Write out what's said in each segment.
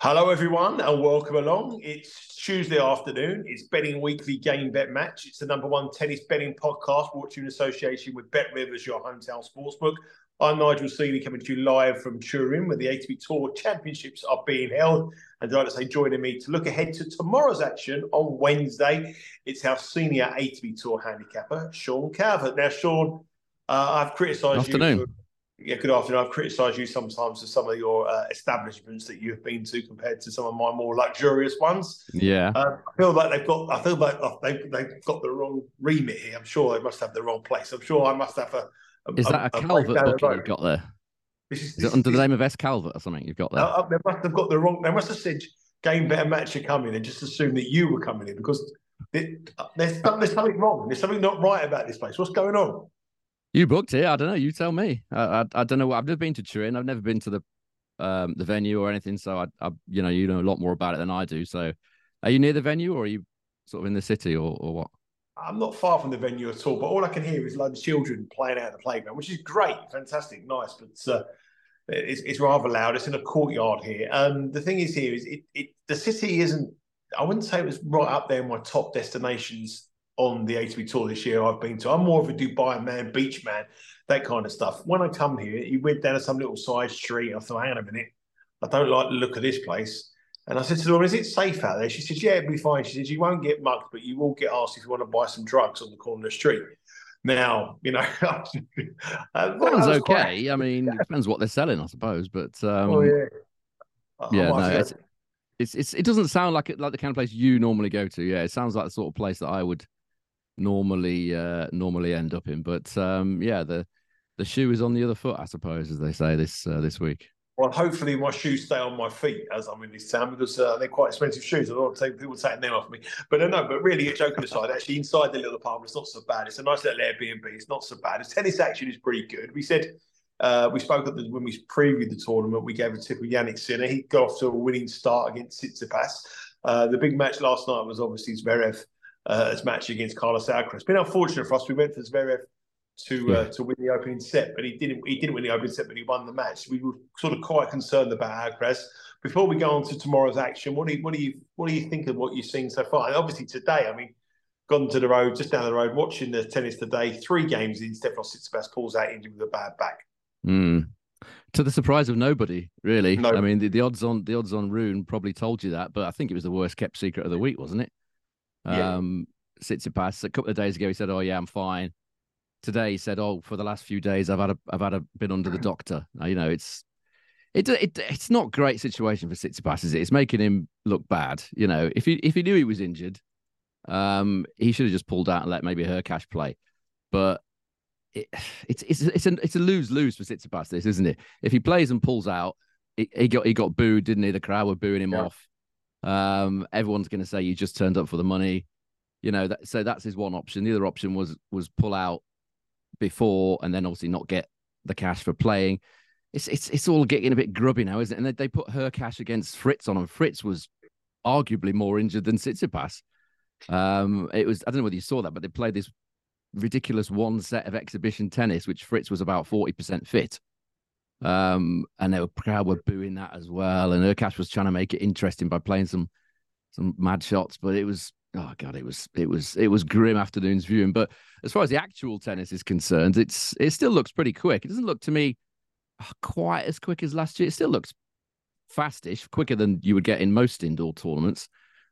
Hello, everyone, and welcome along. It's Tuesday afternoon. It's Betting Weekly Game Bet Match. It's the number one tennis betting podcast brought to you in association with Bet Rivers, your hometown sportsbook. I'm Nigel Seeley, coming to you live from Turin, where the ATP Tour Championships are being held. And I'd like to say, joining me to look ahead to tomorrow's action on Wednesday, it's our senior ATP Tour handicapper, Sean Calvert. Now, Sean, I've criticised you. Yeah, good afternoon. I've criticised you sometimes for some of your establishments that you've been to compared to some of my more luxurious ones. Yeah, I feel like they've got the wrong remit here. I'm sure they must have the wrong place. I'm sure I must have a Calvert booking you've got there? Is it under the name of S. Calvert or something you've got there? They must have got the wrong. They must have said Game Bet Match are coming and just assumed that you were coming in because there's something wrong. There's something not right about this place. What's going on? You booked it. I don't know. You tell me. I don't know. I've never been to Turin. I've never been to the venue or anything. So I you know a lot more about it than I do. So, are you near the venue or are you sort of in the city or what? I'm not far from the venue at all. But all I can hear is loads of children playing out of the playground, which is great, fantastic, nice. But it's rather loud. It's in a courtyard here. The thing is here is the city isn't. I wouldn't say it was right up there in my top destinations on the ATP Tour this year I've been to. I'm more of a Dubai man, beach man, that kind of stuff. When I come here, you went down to some little side street. I thought, hang on a minute, I don't like the look of this place. And I said to the woman, is it safe out there? She said, yeah, it'll be fine. She said, you won't get mugged, but you will get asked if you want to buy some drugs on the corner of the street. Now, you know. Sounds okay. I mean, it depends what they're selling, I suppose. But, it doesn't sound like the kind of place you normally go to. Yeah, it sounds like the sort of place that I would normally end up in, but the shoe is on the other foot, I suppose, as they say this week. Well, hopefully my shoes stay on my feet as I'm in this town because they're quite expensive shoes. I don't want to take people taking them off me, but but really, joking aside, actually inside the little apartment, it's not so bad. It's a nice little Airbnb. It's not so bad. The tennis action is pretty good. We said we spoke at when we previewed the tournament. We gave a tip with Yannick Sinner. He got off to a winning start against Tsitsipas. The big match last night was obviously Zverev. His match against Carlos Alcaraz. It's been unfortunate for us. We went for Zverev to win the opening set, but he didn't win the opening set, but he won the match. We were sort of quite concerned about Alcaraz. Before we go on to tomorrow's action, what do you think of what you've seen so far? And obviously today, I mean, gone to the road, just down the road, watching the tennis today. 3 games in, Stefanos Tsitsipas pulls out injured with a bad back. To the surprise of nobody, really. No. I mean, the odds on Rune probably told you that, but I think it was the worst kept secret of the week, wasn't it? Yeah. Tsitsipas a couple of days ago he said, oh yeah, I'm fine. Today he said, oh, for the last few days I've been under the doctor. Now, you know, it's not a great situation for Tsitsipas, is it? It's making him look bad. You know, if he knew he was injured, he should have just pulled out and let maybe Herkash play. But it's a lose-lose for Tsitsipas, this, isn't it? If he plays and pulls out, he got booed, didn't he? The crowd were booing him off. Everyone's going to say you just turned up for the money, you know. So that's his one option. The other option was pull out before and then obviously not get the cash for playing. It's all getting a bit grubby now, isn't it? And they put Herkash against Fritz on, and Fritz was arguably more injured than Tsitsipas. It was, I don't know whether you saw that, but they played this ridiculous one set of exhibition tennis, which Fritz was about 40% fit. And the crowd were booing that as well. And Herkash was trying to make it interesting by playing some mad shots, but it was, oh God, it was grim afternoon's viewing. But as far as the actual tennis is concerned, it still looks pretty quick. It doesn't look to me quite as quick as last year. It still looks fastish, quicker than you would get in most indoor tournaments.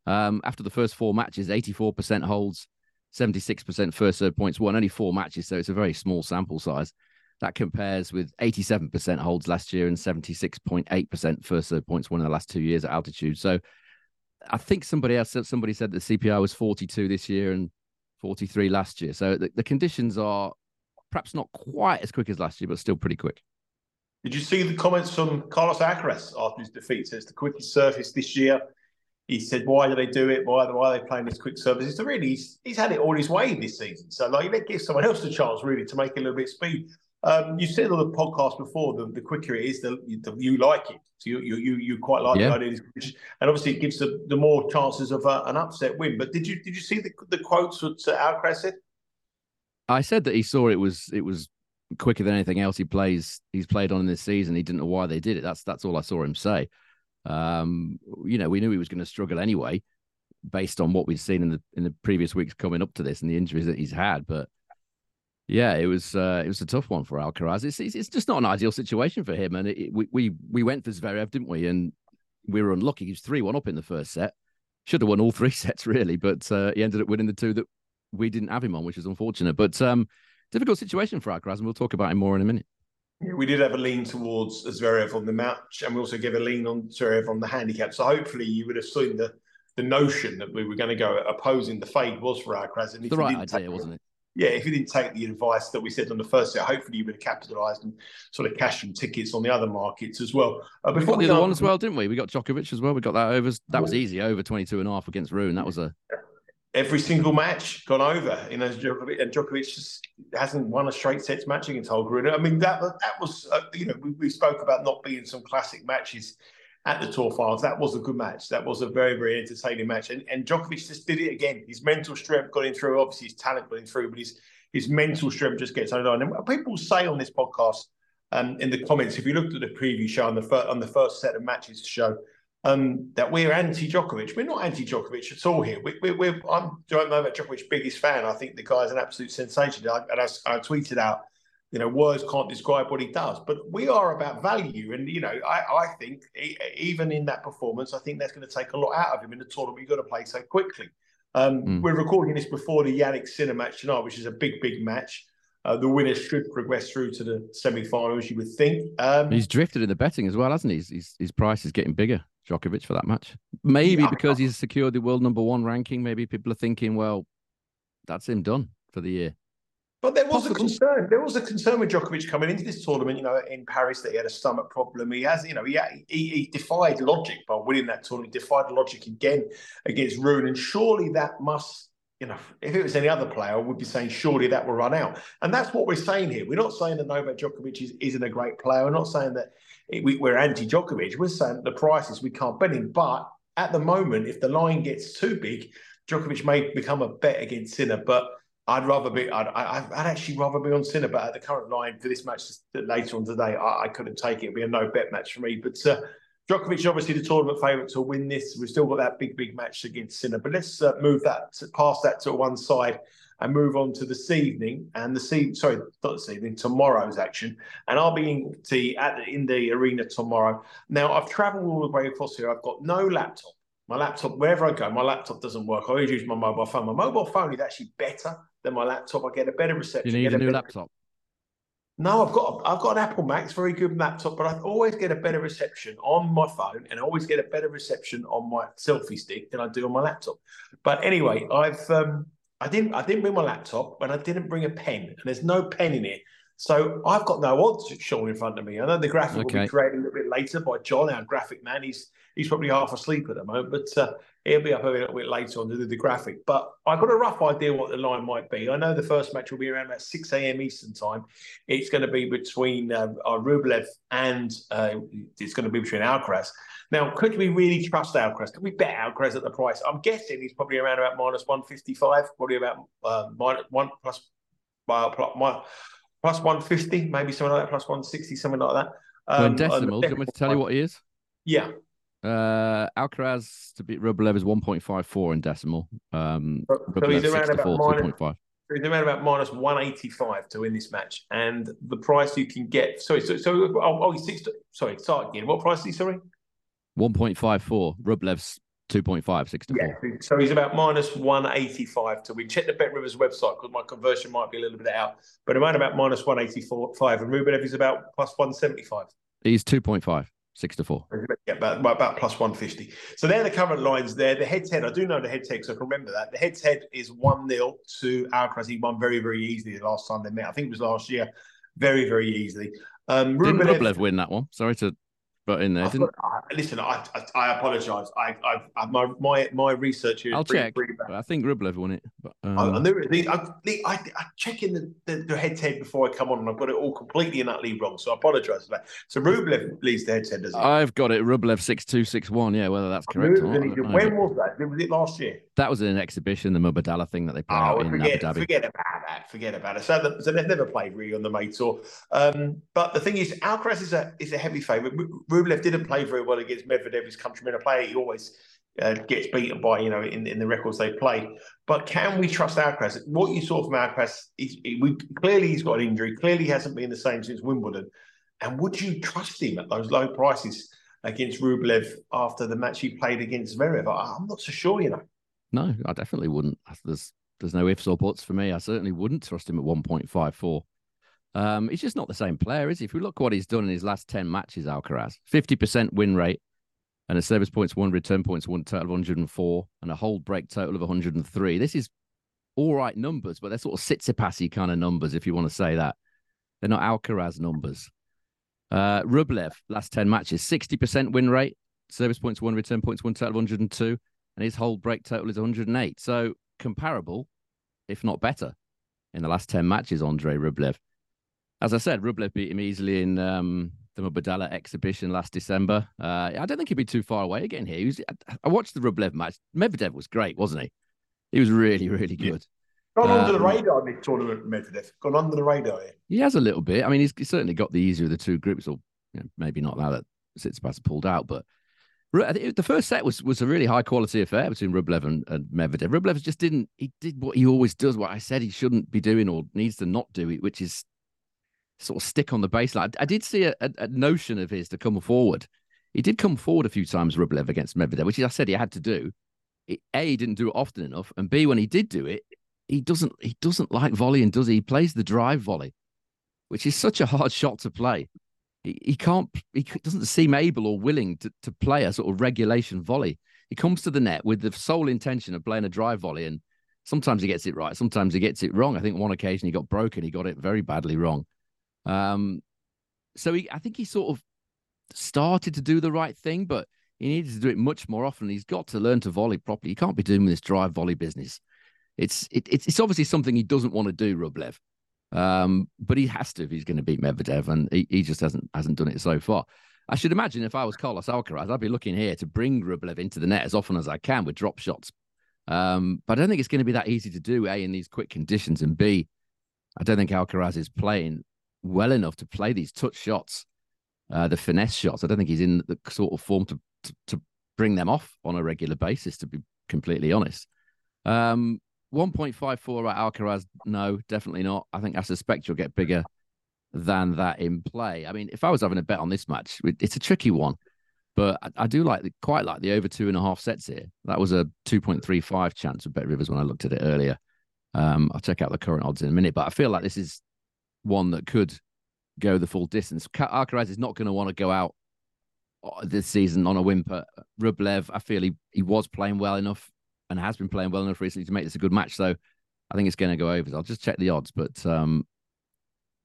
After the first four matches, 84% holds, 76% first serve points won. Only four matches, so it's a very small sample size. That compares with 87% holds last year and 76.8% first serve points won in the last 2 years at altitude. So I think somebody said the CPR was 42 this year and 43 last year. So the conditions are perhaps not quite as quick as last year, but still pretty quick. Did you see the comments from Carlos Alcaraz after his defeat? So it's the quickest surface this year. He said, why do they do it? Why are they playing this quick surface? So really, he's had it all his way this season. So like, let's give someone else a chance, really, to make a little bit of speed. You said on the podcast before, the quicker it is, you like it. So you quite like the idea, and obviously it gives the more chances of an upset win. But did you see the quotes that Alcaraz said? I said that he saw it was quicker than anything else he's played on in this season. He didn't know why they did it. That's all I saw him say. We knew he was going to struggle anyway, based on what we'd seen in the previous weeks coming up to this and the injuries that he's had. But yeah, it was a tough one for Alcaraz. It's just not an ideal situation for him. And we went for Zverev, didn't we? And we were unlucky. He was 3-1 up in the first set. Should have won all three sets, really. But he ended up winning the two that we didn't have him on, which is unfortunate. But difficult situation for Alcaraz, and we'll talk about him more in a minute. Yeah, we did have a lean towards Zverev on the match, and we also gave a lean on Zverev on the handicap. So hopefully you would have seen the notion that we were going to go opposing the fade was for Alcaraz. And the right idea, wasn't it? Yeah, if you didn't take the advice that we said on the first set, hopefully you would have capitalised and sort of cashed some tickets on the other markets as well. We got the other one as well, didn't we? We got Djokovic as well. We got that over. That was easy over 22.5 against Rune. That was a... Every single match gone over, and Djokovic just hasn't won a straight sets match against Holger Rune. I mean, that was, we spoke about not being some classic matches at the Tour Finals. That was a good match. That was a very, very entertaining match. And Djokovic just did it again. His mental strength got him through. Obviously, his talent got him through, but his mental strength just gets on. And people say on this podcast, in the comments, if you looked at the preview show on the first set of matches to show, that we're anti-Djokovic. We're not anti-Djokovic at all here. I'm Joe Novak Djokovic's biggest fan. I think the guy's an absolute sensation. I tweeted out, words can't describe what he does. But we are about value. And, I think even in that performance, I think that's going to take a lot out of him in the tournament you've got to play so quickly. We're recording this before the Jannik Sinner match tonight, which is a big, big match. The winner should progress through to the semi-finals, you would think. He's drifted in the betting as well, hasn't he? His price is getting bigger, Djokovic, for that match. Maybe because he's secured the world #1 ranking, maybe people are thinking, well, that's him done for the year. But there was a concern. There was a concern with Djokovic coming into this tournament, in Paris, that he had a stomach problem. He has, he defied logic by winning that tournament, defied logic again against Rune. And surely that must, if it was any other player, I would be saying, surely that will run out. And that's what we're saying here. We're not saying that Novak Djokovic isn't a great player. We're not saying that we're anti-Djokovic. We're saying the prices we can't bet him. But at the moment, if the line gets too big, Djokovic may become a bet against Sinner. But I'd actually rather be on Sinner. But at the current line for this match later on today, I couldn't take it. It'd be a no-bet match for me. But Djokovic, obviously the tournament favourite to win this. We've still got that big match against Sinner. But let's move that past that to one side and move on to this evening. And tomorrow's action. And I'll be in the arena tomorrow. Now, I've travelled all the way across here. I've got no laptop. My laptop, wherever I go, my laptop doesn't work. I always use my mobile phone. My mobile phone is actually better than my laptop. I get a better reception. You need a new laptop? No, I've got an Apple Mac, very good laptop, but I always get a better reception on my phone, and I always get a better reception on my selfie stick than I do on my laptop. But anyway, I didn't bring my laptop, and I didn't bring a pen, and there's no pen in it. So I've got no odds, Sean, in front of me. I know the graphic will be created a little bit later by John, our graphic man. He's probably half asleep at the moment, but he'll be up a little bit later on to do the graphic. But I've got a rough idea what the line might be. I know the first match will be around about 6 a.m. Eastern time. It's going to be between Rublev and it's going to be between Alcaraz. Now, could we really trust Alcaraz? Could we bet Alcaraz at the price? I'm guessing he's probably around about minus 155, probably about plus 150, maybe something like that, plus 160, something like that. In decimals, do you want me to tell you what he is? Yeah. Alcaraz to beat Rublev is 1.54 in decimal. So he's around about minus 185 to win this match. And the price you can get... Sorry, start again. What price is he, sorry? 1.54. Rublev's 2.5, 64. Yeah, so he's about minus 185 to win. Check the Bet Rivers website because my conversion might be a little bit out, but around about minus 185. And Rublev is about plus 175. He's 2.5, 6-4. Yeah, about plus 150. So they're the current lines there. The head-to-head, I do know the head-to-head because I can remember that. The head-to-head is 1-0 to Alcaraz. He won very, very easily the last time they met. I think it was last year. Very, very easily. Didn't Rublev win that one? Sorry to... But in there, listen. I apologise. My research here. I'll check. I think Rublev won it. But, I check in the head-to-head before I come on, and I've got it all completely and utterly wrong. So I apologise for that. So Rublev leads the head-to-head, doesn't he? I've got it. Rublev 6-2, 6-1. Yeah, whether that's correct or not. When was that? Was it last year? That was an exhibition, the Mubadala thing that they played out in Abu Dhabi. Forget about that. So they've never played really on the main tour. But the thing is, Alcaraz is a heavy favourite. Rublev didn't play very well against Medvedev, his countryman, a player he always gets beaten by, you know, in the records they play. But can we trust Alcaraz? What you saw from Alcaraz, clearly he's got an injury. Clearly he hasn't been the same since Wimbledon. And would you trust him at those low prices against Rublev after the match he played against Zverev? I'm not so sure, you know. No, I definitely wouldn't. There's no ifs or buts for me. I certainly wouldn't trust him at 1.54. He's just not the same player, is he? If we look what he's done in his last 10 matches, Alcaraz, 50% win rate and a service points won, return points won, total of 104 and a hold break total of 103. This is all right numbers, but they're sort of Tsitsipas-y kind of numbers, if you want to say that. They're not Alcaraz numbers. Rublev, last 10 matches, 60% win rate, service points won, return points won, total of 102 and his hold break total is 108. So comparable, if not better, in the last 10 matches, Andrei Rublev. As I said, Rublev beat him easily in the Mubadala exhibition last December. I don't think he'd be too far away again here. I watched the Rublev match. Medvedev was great, wasn't he? He was really, really good. Yeah. Gone under the radar in this tournament, Medvedev. Gone under the radar here. He has a little bit. I mean, he's certainly got the easier of the two groups, or you know, maybe not now that Tsitsipas pulled out. But the first set was a really high-quality affair between Rublev and Medvedev. Rublev just didn't... He did what he always does, what I said he shouldn't be doing or needs to not do, which is... sort of stick on the baseline. I did see a notion of his to come forward. He did come forward a few times, Rublev, against Medvedev, which I said he had to do. He didn't do it often enough, and B, when he did do it, he doesn't like volleying, does he? He plays the drive volley, which is such a hard shot to play. He doesn't seem able or willing to play a sort of regulation volley. He comes to the net with the sole intention of playing a drive volley, and sometimes he gets it right, sometimes he gets it wrong. I think on one occasion he got broken, he got it very badly wrong. I think he sort of started to do the right thing, but he needed to do it much more often. He's got to learn to volley properly. He can't be doing this drive volley business. It's obviously something he doesn't want to do, Rublev. But he has to if he's going to beat Medvedev, and he just hasn't done it so far. I should imagine if I was Carlos Alcaraz, I'd be looking here to bring Rublev into the net as often as I can with drop shots. But I don't think it's going to be that easy to do, A, in these quick conditions, and B, I don't think Alcaraz is playing well enough to play these touch shots, the finesse shots. I don't think he's in the sort of form to bring them off on a regular basis, to be completely honest. 1.54 at Alcaraz, no, definitely not. I suspect you'll get bigger than that in play. I mean, if I was having a bet on this match, it's a tricky one, but I do like quite like the over 2.5 sets here. That was a 2.35 chance with Bet Rivers when I looked at it earlier. I'll check out the current odds in a minute, but I feel like this is one that could go the full distance. Alcaraz is not going to want to go out this season on a whimper. Rublev, I feel he was playing well enough and has been playing well enough recently to make this a good match. So I think it's going to go over. I'll just check the odds, but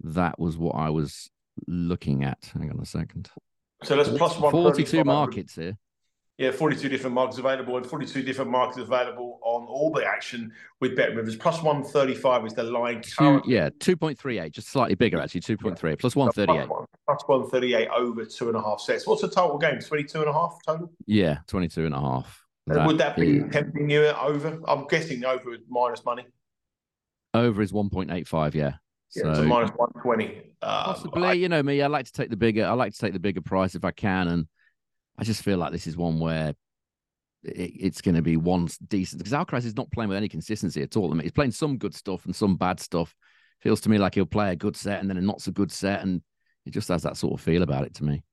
that was what I was looking at. Hang on a second. So that's plus 142 markets here. Yeah, 42 different markets available, and 42 different markets available on all the action with Bet Rivers. Plus 135 is the line. Yeah, 2.38, just slightly bigger actually, 2.38, plus 138. Plus 138 over 2.5 sets. What's the total game, 22.5 total? Yeah, 22.5. Would that be tempting you over? I'm guessing over is minus money. Over is 1.85, yeah. Yeah, so, it's a minus 120. Possibly, you know me, I like to take the bigger price if I can, and I just feel like this is one where it's going to be one decent, because Alcaraz is not playing with any consistency at all. I mean, he's playing some good stuff and some bad stuff. Feels to me like he'll play a good set and then a not so good set, and it just has that sort of feel about it to me.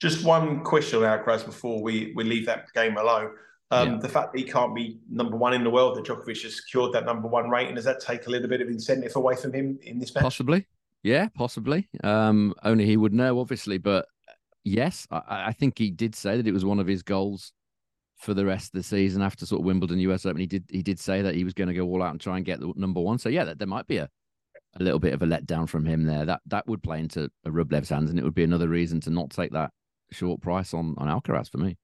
Just one question on Alcaraz before we leave that game alone. The fact that he can't be number one in the world, that Djokovic has secured that number one rating, does that take a little bit of incentive away from him in this match? Possibly. Yeah, possibly. Only he would know, obviously. But yes, I think he did say that it was one of his goals for the rest of the season after sort of Wimbledon, US Open. He did say that he was going to go all out and try and get the number one. So yeah, there might be a little bit of a letdown from him there. That would play into Rublev's hands, and it would be another reason to not take that short price on Alcaraz for me.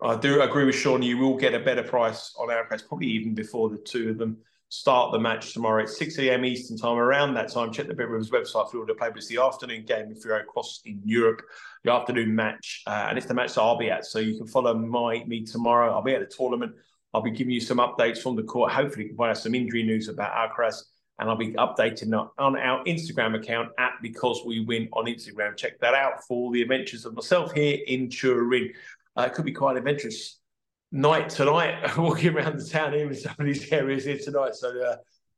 I do agree with Sean. You will get a better price on Alcaraz probably even before the two of them start the match tomorrow at 6 a.m. Eastern time. Around that time, check the BetRivers website for all the play. But it's the afternoon game if you're across in Europe, the afternoon match. And it's the match that I'll be at. So you can follow me tomorrow. I'll be at the tournament. I'll be giving you some updates from the court. Hopefully you can find out some injury news about Alcaraz. And I'll be updating on our Instagram account at Because We Win on Instagram. Check that out for all the adventures of myself here in Turin. It could be quite an adventurous night tonight, walking around the town, even some of these areas here tonight. So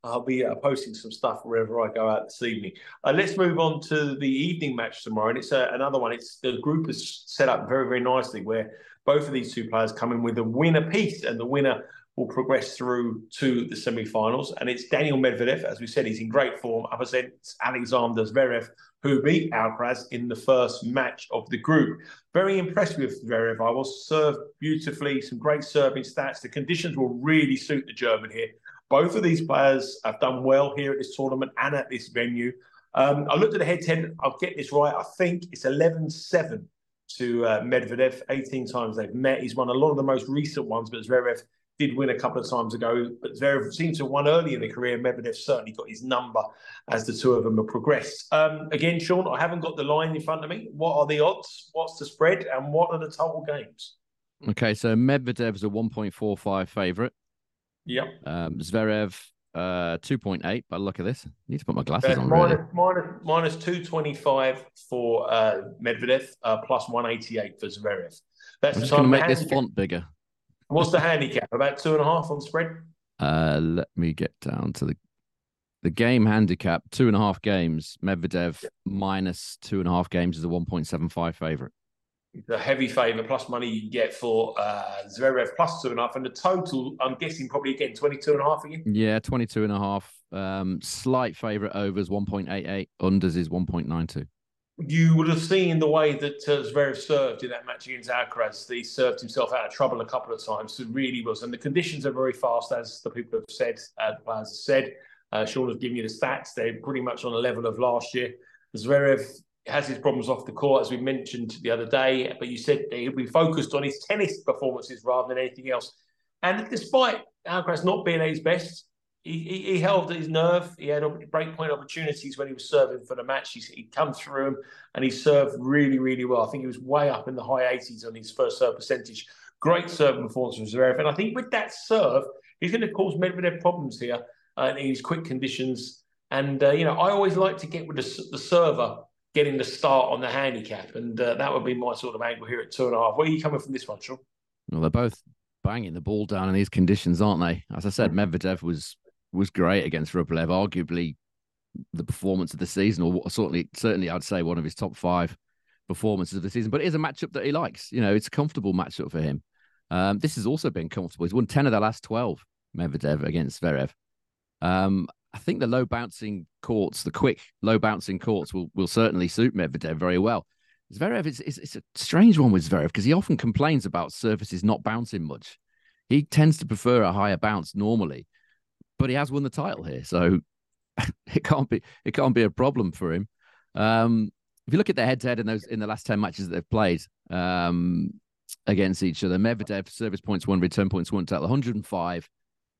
I'll be posting some stuff wherever I go out this evening. Let's move on to the evening match tomorrow. And it's another one. It's the group is set up very, very nicely, where both of these two players come in with a win apiece, and the winner will progress through to the semi-finals. And it's Daniel Medvedev. As we said, he's in great form, up against Alexander Zverev, who beat Alcaraz in the first match of the group. Very impressed with Zverev. I was served beautifully, some great serving stats. The conditions will really suit the German here. Both of these players have done well here at this tournament and at this venue. I looked at the head-to-head. I'll get this right. I think it's 11-7 to Medvedev. 18 times they've met. He's won a lot of the most recent ones, but Zverev did win a couple of times ago, but Zverev seems to have won early in the career. Medvedev certainly got his number as the two of them have progressed. Again, Sean, I haven't got the line in front of me. What are the odds? What's the spread? And what are the total games? Okay, so Medvedev's a 1.45 favourite. Yep. Zverev, 2.8. But look at this. I need to put my glasses on, really. Minus 225 for Medvedev, plus 188 for Zverev. That's I'm just going to make this font bigger. What's the handicap? About 2.5 on spread? Let me get down to the game handicap. 2.5 games. Medvedev minus 2.5 games is a 1.75 favourite. It's a heavy favourite. Plus money you can get for Zverev plus 2.5. And the total, I'm guessing, probably again, 22.5 again? Yeah, 22.5. Slight favourite overs, 1.88. Unders is 1.92. You would have seen the way that Zverev served in that match against Alcaraz. He served himself out of trouble a couple of times. It really was. And the conditions are very fast, as the people have said, the players have said. Sean has given you the stats. They're pretty much on a level of last year. Zverev has his problems off the court, as we mentioned the other day. But you said he'll be focused on his tennis performances rather than anything else. And despite Alcaraz not being at his best, he held his nerve. He had breakpoint opportunities when he was serving for the match. He'd come through him and he served really, really well. I think he was way up in the high 80s on his first serve percentage. Great serving performance from Zverev. And I think with that serve, he's going to cause Medvedev problems here in his quick conditions. And, I always like to get with the server getting the start on the handicap. And that would be my sort of angle here at 2.5. Where are you coming from this one, Sean? Well, they're both banging the ball down in these conditions, aren't they? As I said, Medvedev was great against Rublev, arguably the performance of the season, or certainly I'd say one of his top five performances of the season. But it is a matchup that he likes. It's a comfortable matchup for him. This has also been comfortable. He's won 10 of the last 12, Medvedev, against Zverev. I think the quick low bouncing courts will certainly suit Medvedev very well. Zverev, it's a strange one with Zverev, because he often complains about surfaces not bouncing much. He tends to prefer a higher bounce normally. But he has won the title here, so it can't be a problem for him. If you look at their head-to-head in the last 10 matches that they've played against each other, Medvedev service points won, return points won, total 105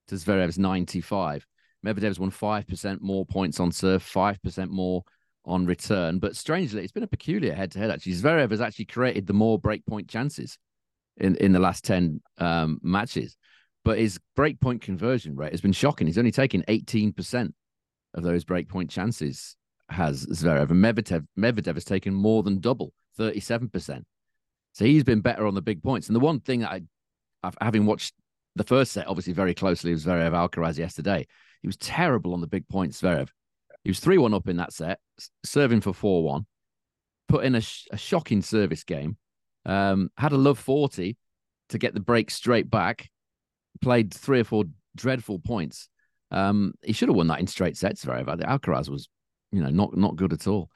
to Zverev's 95. Medvedev's won 5% more points on serve, 5% more on return. But strangely, it's been a peculiar head-to-head. Actually, Zverev has actually created the more breakpoint chances in the last 10 matches. But his breakpoint conversion rate has been shocking. He's only taken 18% of those breakpoint chances, has Zverev. And Medvedev has taken more than double, 37%. So he's been better on the big points. And the one thing that having watched the first set, obviously very closely, was Zverev Alcaraz yesterday. He was terrible on the big points, Zverev. He was 3-1 up in that set, serving for 4-1, put in a shocking service game, had a love 40 to get the break straight back, played three or four dreadful points. He should have won that in straight sets. Alcaraz was, not good at all.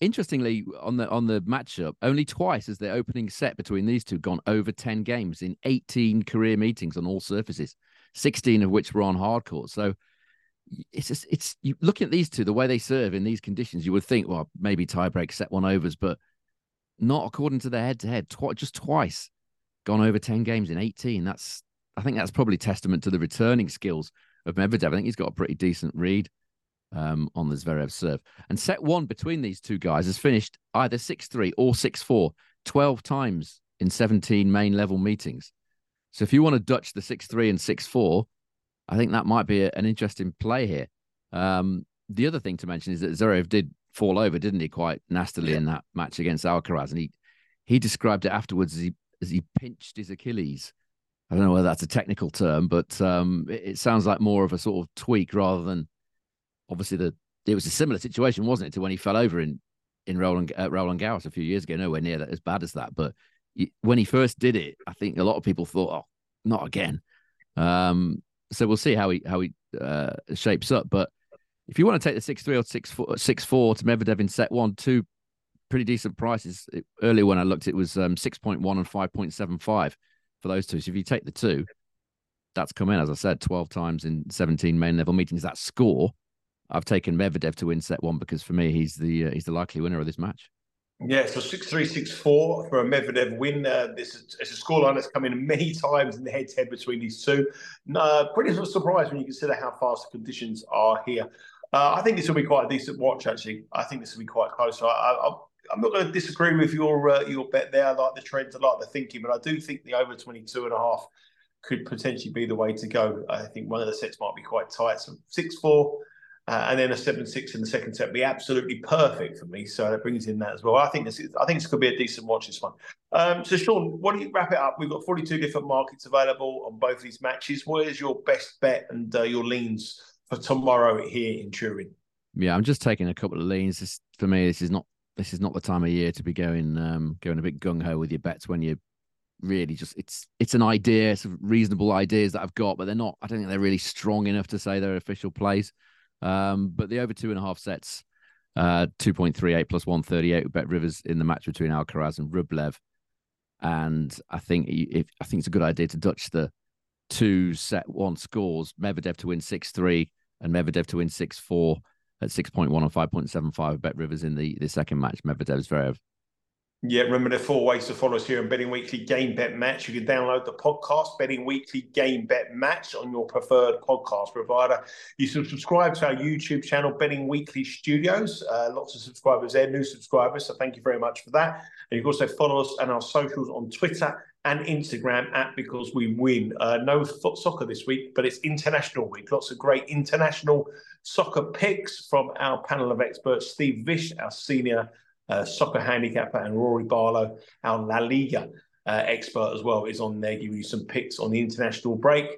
Interestingly, on the matchup, only twice has the opening set between these two gone over 10 games in 18 career meetings on all surfaces, 16 of which were on hard court. So you looking at these two, the way they serve in these conditions, you would think, well, maybe tiebreak set one overs, but not according to their head-to-head. Just twice gone over 10 games in 18. I think that's probably testament to the returning skills of Medvedev. I think he's got a pretty decent read on the Zverev serve. And set one between these two guys has finished either 6-3 or 6-4 12 times in 17 main level meetings. So if you want to Dutch the 6-3 and 6-4, I think that might be an interesting play here. The other thing to mention is that Zverev did fall over, didn't he, quite nastily in that match against Alcaraz. And he described it afterwards as he pinched his Achilles. I don't know whether that's a technical term, but it sounds like more of a sort of tweak rather than, obviously, it was a similar situation, wasn't it, to when he fell over in Roland Garros a few years ago. Nowhere near that as bad as that. But when he first did it, I think a lot of people thought, oh, not again. So we'll see how he shapes up. But if you want to take the 6-3 or 6-4 to Medvedev in set one, two pretty decent prices. Earlier when I looked, it was 6.1 and 5.75 for those two. So if you take the two, that's come in, as I said, 12 times in 17 main level meetings. That score, I've taken Medvedev to win set one because for me, he's the likely winner of this match. Yeah, so 6-3, 6-4 for a Medvedev win. It's a scoreline that's come in many times in the head-to-head between these two. No, pretty sort of surprised when you consider how fast the conditions are here. I think this will be quite a decent watch, actually. I think this will be quite close. I'm not going to disagree with your bet there. I like the trends, I like the thinking, but I do think the over 22.5 could potentially be the way to go. I think one of the sets might be quite tight. So 6-4. And then a 7-6 in the second set would be absolutely perfect for me. So that brings in that as well. I think this could be a decent watch, this one. So, Sean, why don't you wrap it up? We've got 42 different markets available on both of these matches. What is your best bet and your leans for tomorrow here in Turin? Yeah, I'm just taking a couple of leans. For me, this is not the time of year to be going a bit gung-ho with your bets when you really just it's an idea, some reasonable ideas that I've got, but they're not. I don't think they're really strong enough to say they're official plays. But the over 2.5 sets, 2.38 plus 138 bet Rivers in the match between Alcaraz and Rublev, and I think it's a good idea to Dutch the 2 set 1 scores, Medvedev to win 6-3 and Medvedev to win 6-4 at 6.1 and 5.75 bet Rivers in the second match, Medvedev's Zverev. Yeah, remember there are 4 ways to follow us here on Betting Weekly Game Bet Match. You can download the podcast, Betting Weekly Game Bet Match, on your preferred podcast provider. You subscribe to our YouTube channel, Betting Weekly Studios. Lots of subscribers there, new subscribers, so thank you very much for that. And you can also follow us and our socials on Twitter and Instagram at Because We Win. No soccer this week, but it's International Week. Lots of great international soccer picks from our panel of experts, Steve Vish, our senior soccer handicapper, and Rory Barlow, our La Liga expert as well, is on there giving you some picks on the international break.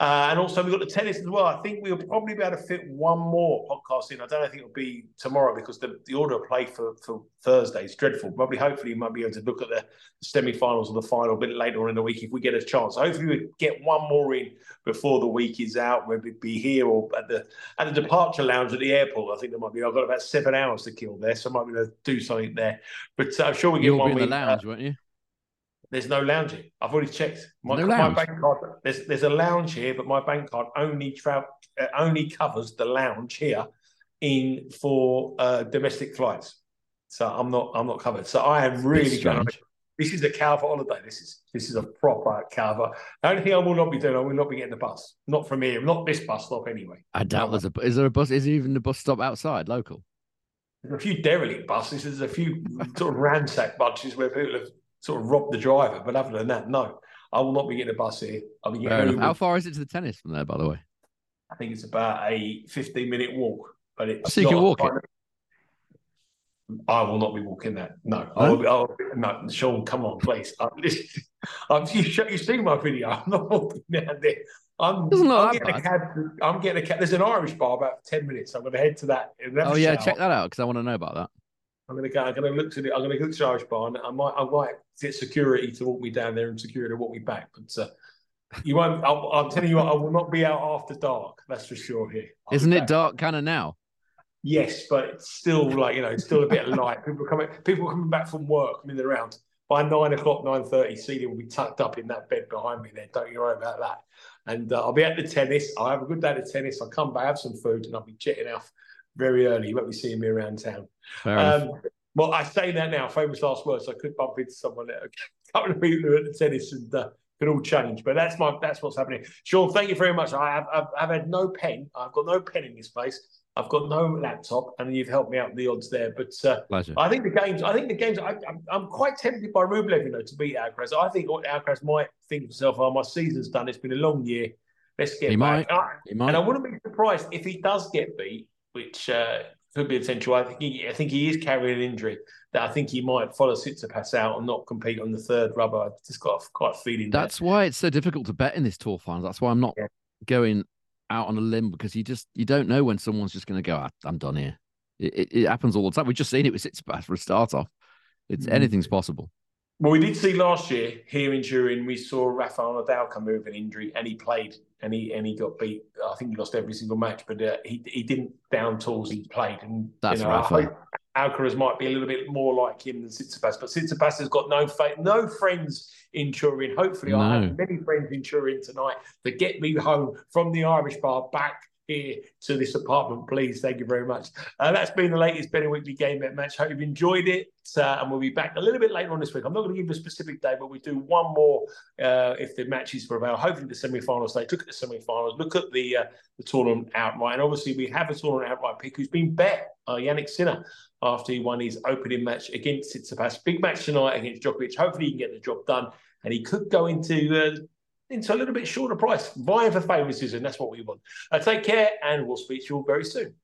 And also we've got the tennis as well. I think we'll probably be able to fit one more podcast in. I don't think it'll be tomorrow because the order of play for Thursday is dreadful. Probably, hopefully, you might be able to look at the semi-finals or the final a bit later on in the week if we get a chance. Hopefully, we get one more in before the week is out. Whether it be here or at the departure lounge at the airport. I think there might be. I've got about 7 hours to kill there, so I might be able to do something there. But I'm sure we get one. You'll be in the lounge, won't you? There's no lounge here. I've already checked. My bank card. There's a lounge here, but my bank card only covers the lounge here for domestic flights. So I'm not covered. So I am really going. This is a Calva holiday. This is a proper Calva. The only thing I will not be doing, I will not be getting the bus. Not from here. Not this bus stop anyway. I doubt there's a. Is there a bus? Is there even a bus stop outside local? There's a few derelict buses. There's a few sort of ransack bunches where people have sort of rob the driver, but other than that, no, I will not be getting a bus here. I'll be getting. How far is it to the tennis from there, by the way? I think it's about a 15-minute walk, but it's. So you can walk it. I will not be walking that. No, no? No, Sean, come on, please. You've seen my video. I'm not walking down there. I'm getting a cab. There's an Irish bar about 10 minutes. I'm going to head to that. Oh yeah, check that out because I want to know about that. I'm going to look to Irish bar, and I might get security to walk me down there and security to walk me back. But You won't. I'll tell you what, I will not be out after dark. That's for sure. Here, isn't it dark kind of now? Yes, but it's still like, you know, it's still a bit of light. People coming back from work, milling around. By 9 o'clock, 9:30, Celia will be tucked up in that bed behind me there. Don't you worry about that. And I'll be at the tennis. I'll have a good day at the tennis. I'll come back, have some food, and I'll be jetting off very early. You won't be seeing me around town. Well, I say that now, famous last words. I could bump into someone at a couple of people at the tennis, and could all change. But that's what's happening. Sean, thank you very much. I've had no pen. I've got no pen in this place. I've got no laptop, and you've helped me out with the odds there. But I think the games. I'm quite tempted by Rublev, you know, to beat Alcaraz. I think Alcaraz might think to himself, "Oh, my season's done. It's been a long year. Let's get back." And I wouldn't be surprised if he does get beat, which could be potential. I think he is carrying an injury that I think he might follow Tsitsipas out and not compete on the third rubber. I just got quite a feeling. That's why it's so difficult to bet in this tour finals. That's why I'm not going out on a limb, because you don't know when someone's just going to go, I'm done here. It happens all the time. We've just seen it with Tsitsipas for a start off. Anything's possible. Well, we did see last year here in Turin, we saw Rafael Nadal come over an injury, and he played, and he got beat. I think he lost every single match, but he didn't down tools. He played, and that's, you know, right. Alcaraz might be a little bit more like him than Tsitsipas, but Tsitsipas has got no friends in Turin. Hopefully, I have many friends in Turin tonight that get me home from the Irish bar back here to this apartment, please. Thank you very much. That's been the latest Betting Weekly Game Bet Match. Hope you've enjoyed it, and we'll be back a little bit later on this week. I'm not going to give a specific day, but we do one more if the matches prevail. Hopefully the semi-finals day. Look at the semi-finals. Look at the tournament outright. And obviously we have a tournament outright pick who's been bet, Yannick Sinner, after he won his opening match against Tsitsipas. Big match tonight against Djokovic. Hopefully he can get the job done, and he could go into a little bit shorter price, vying for favouritism, and that's what we want. Take care, and we'll speak to you all very soon.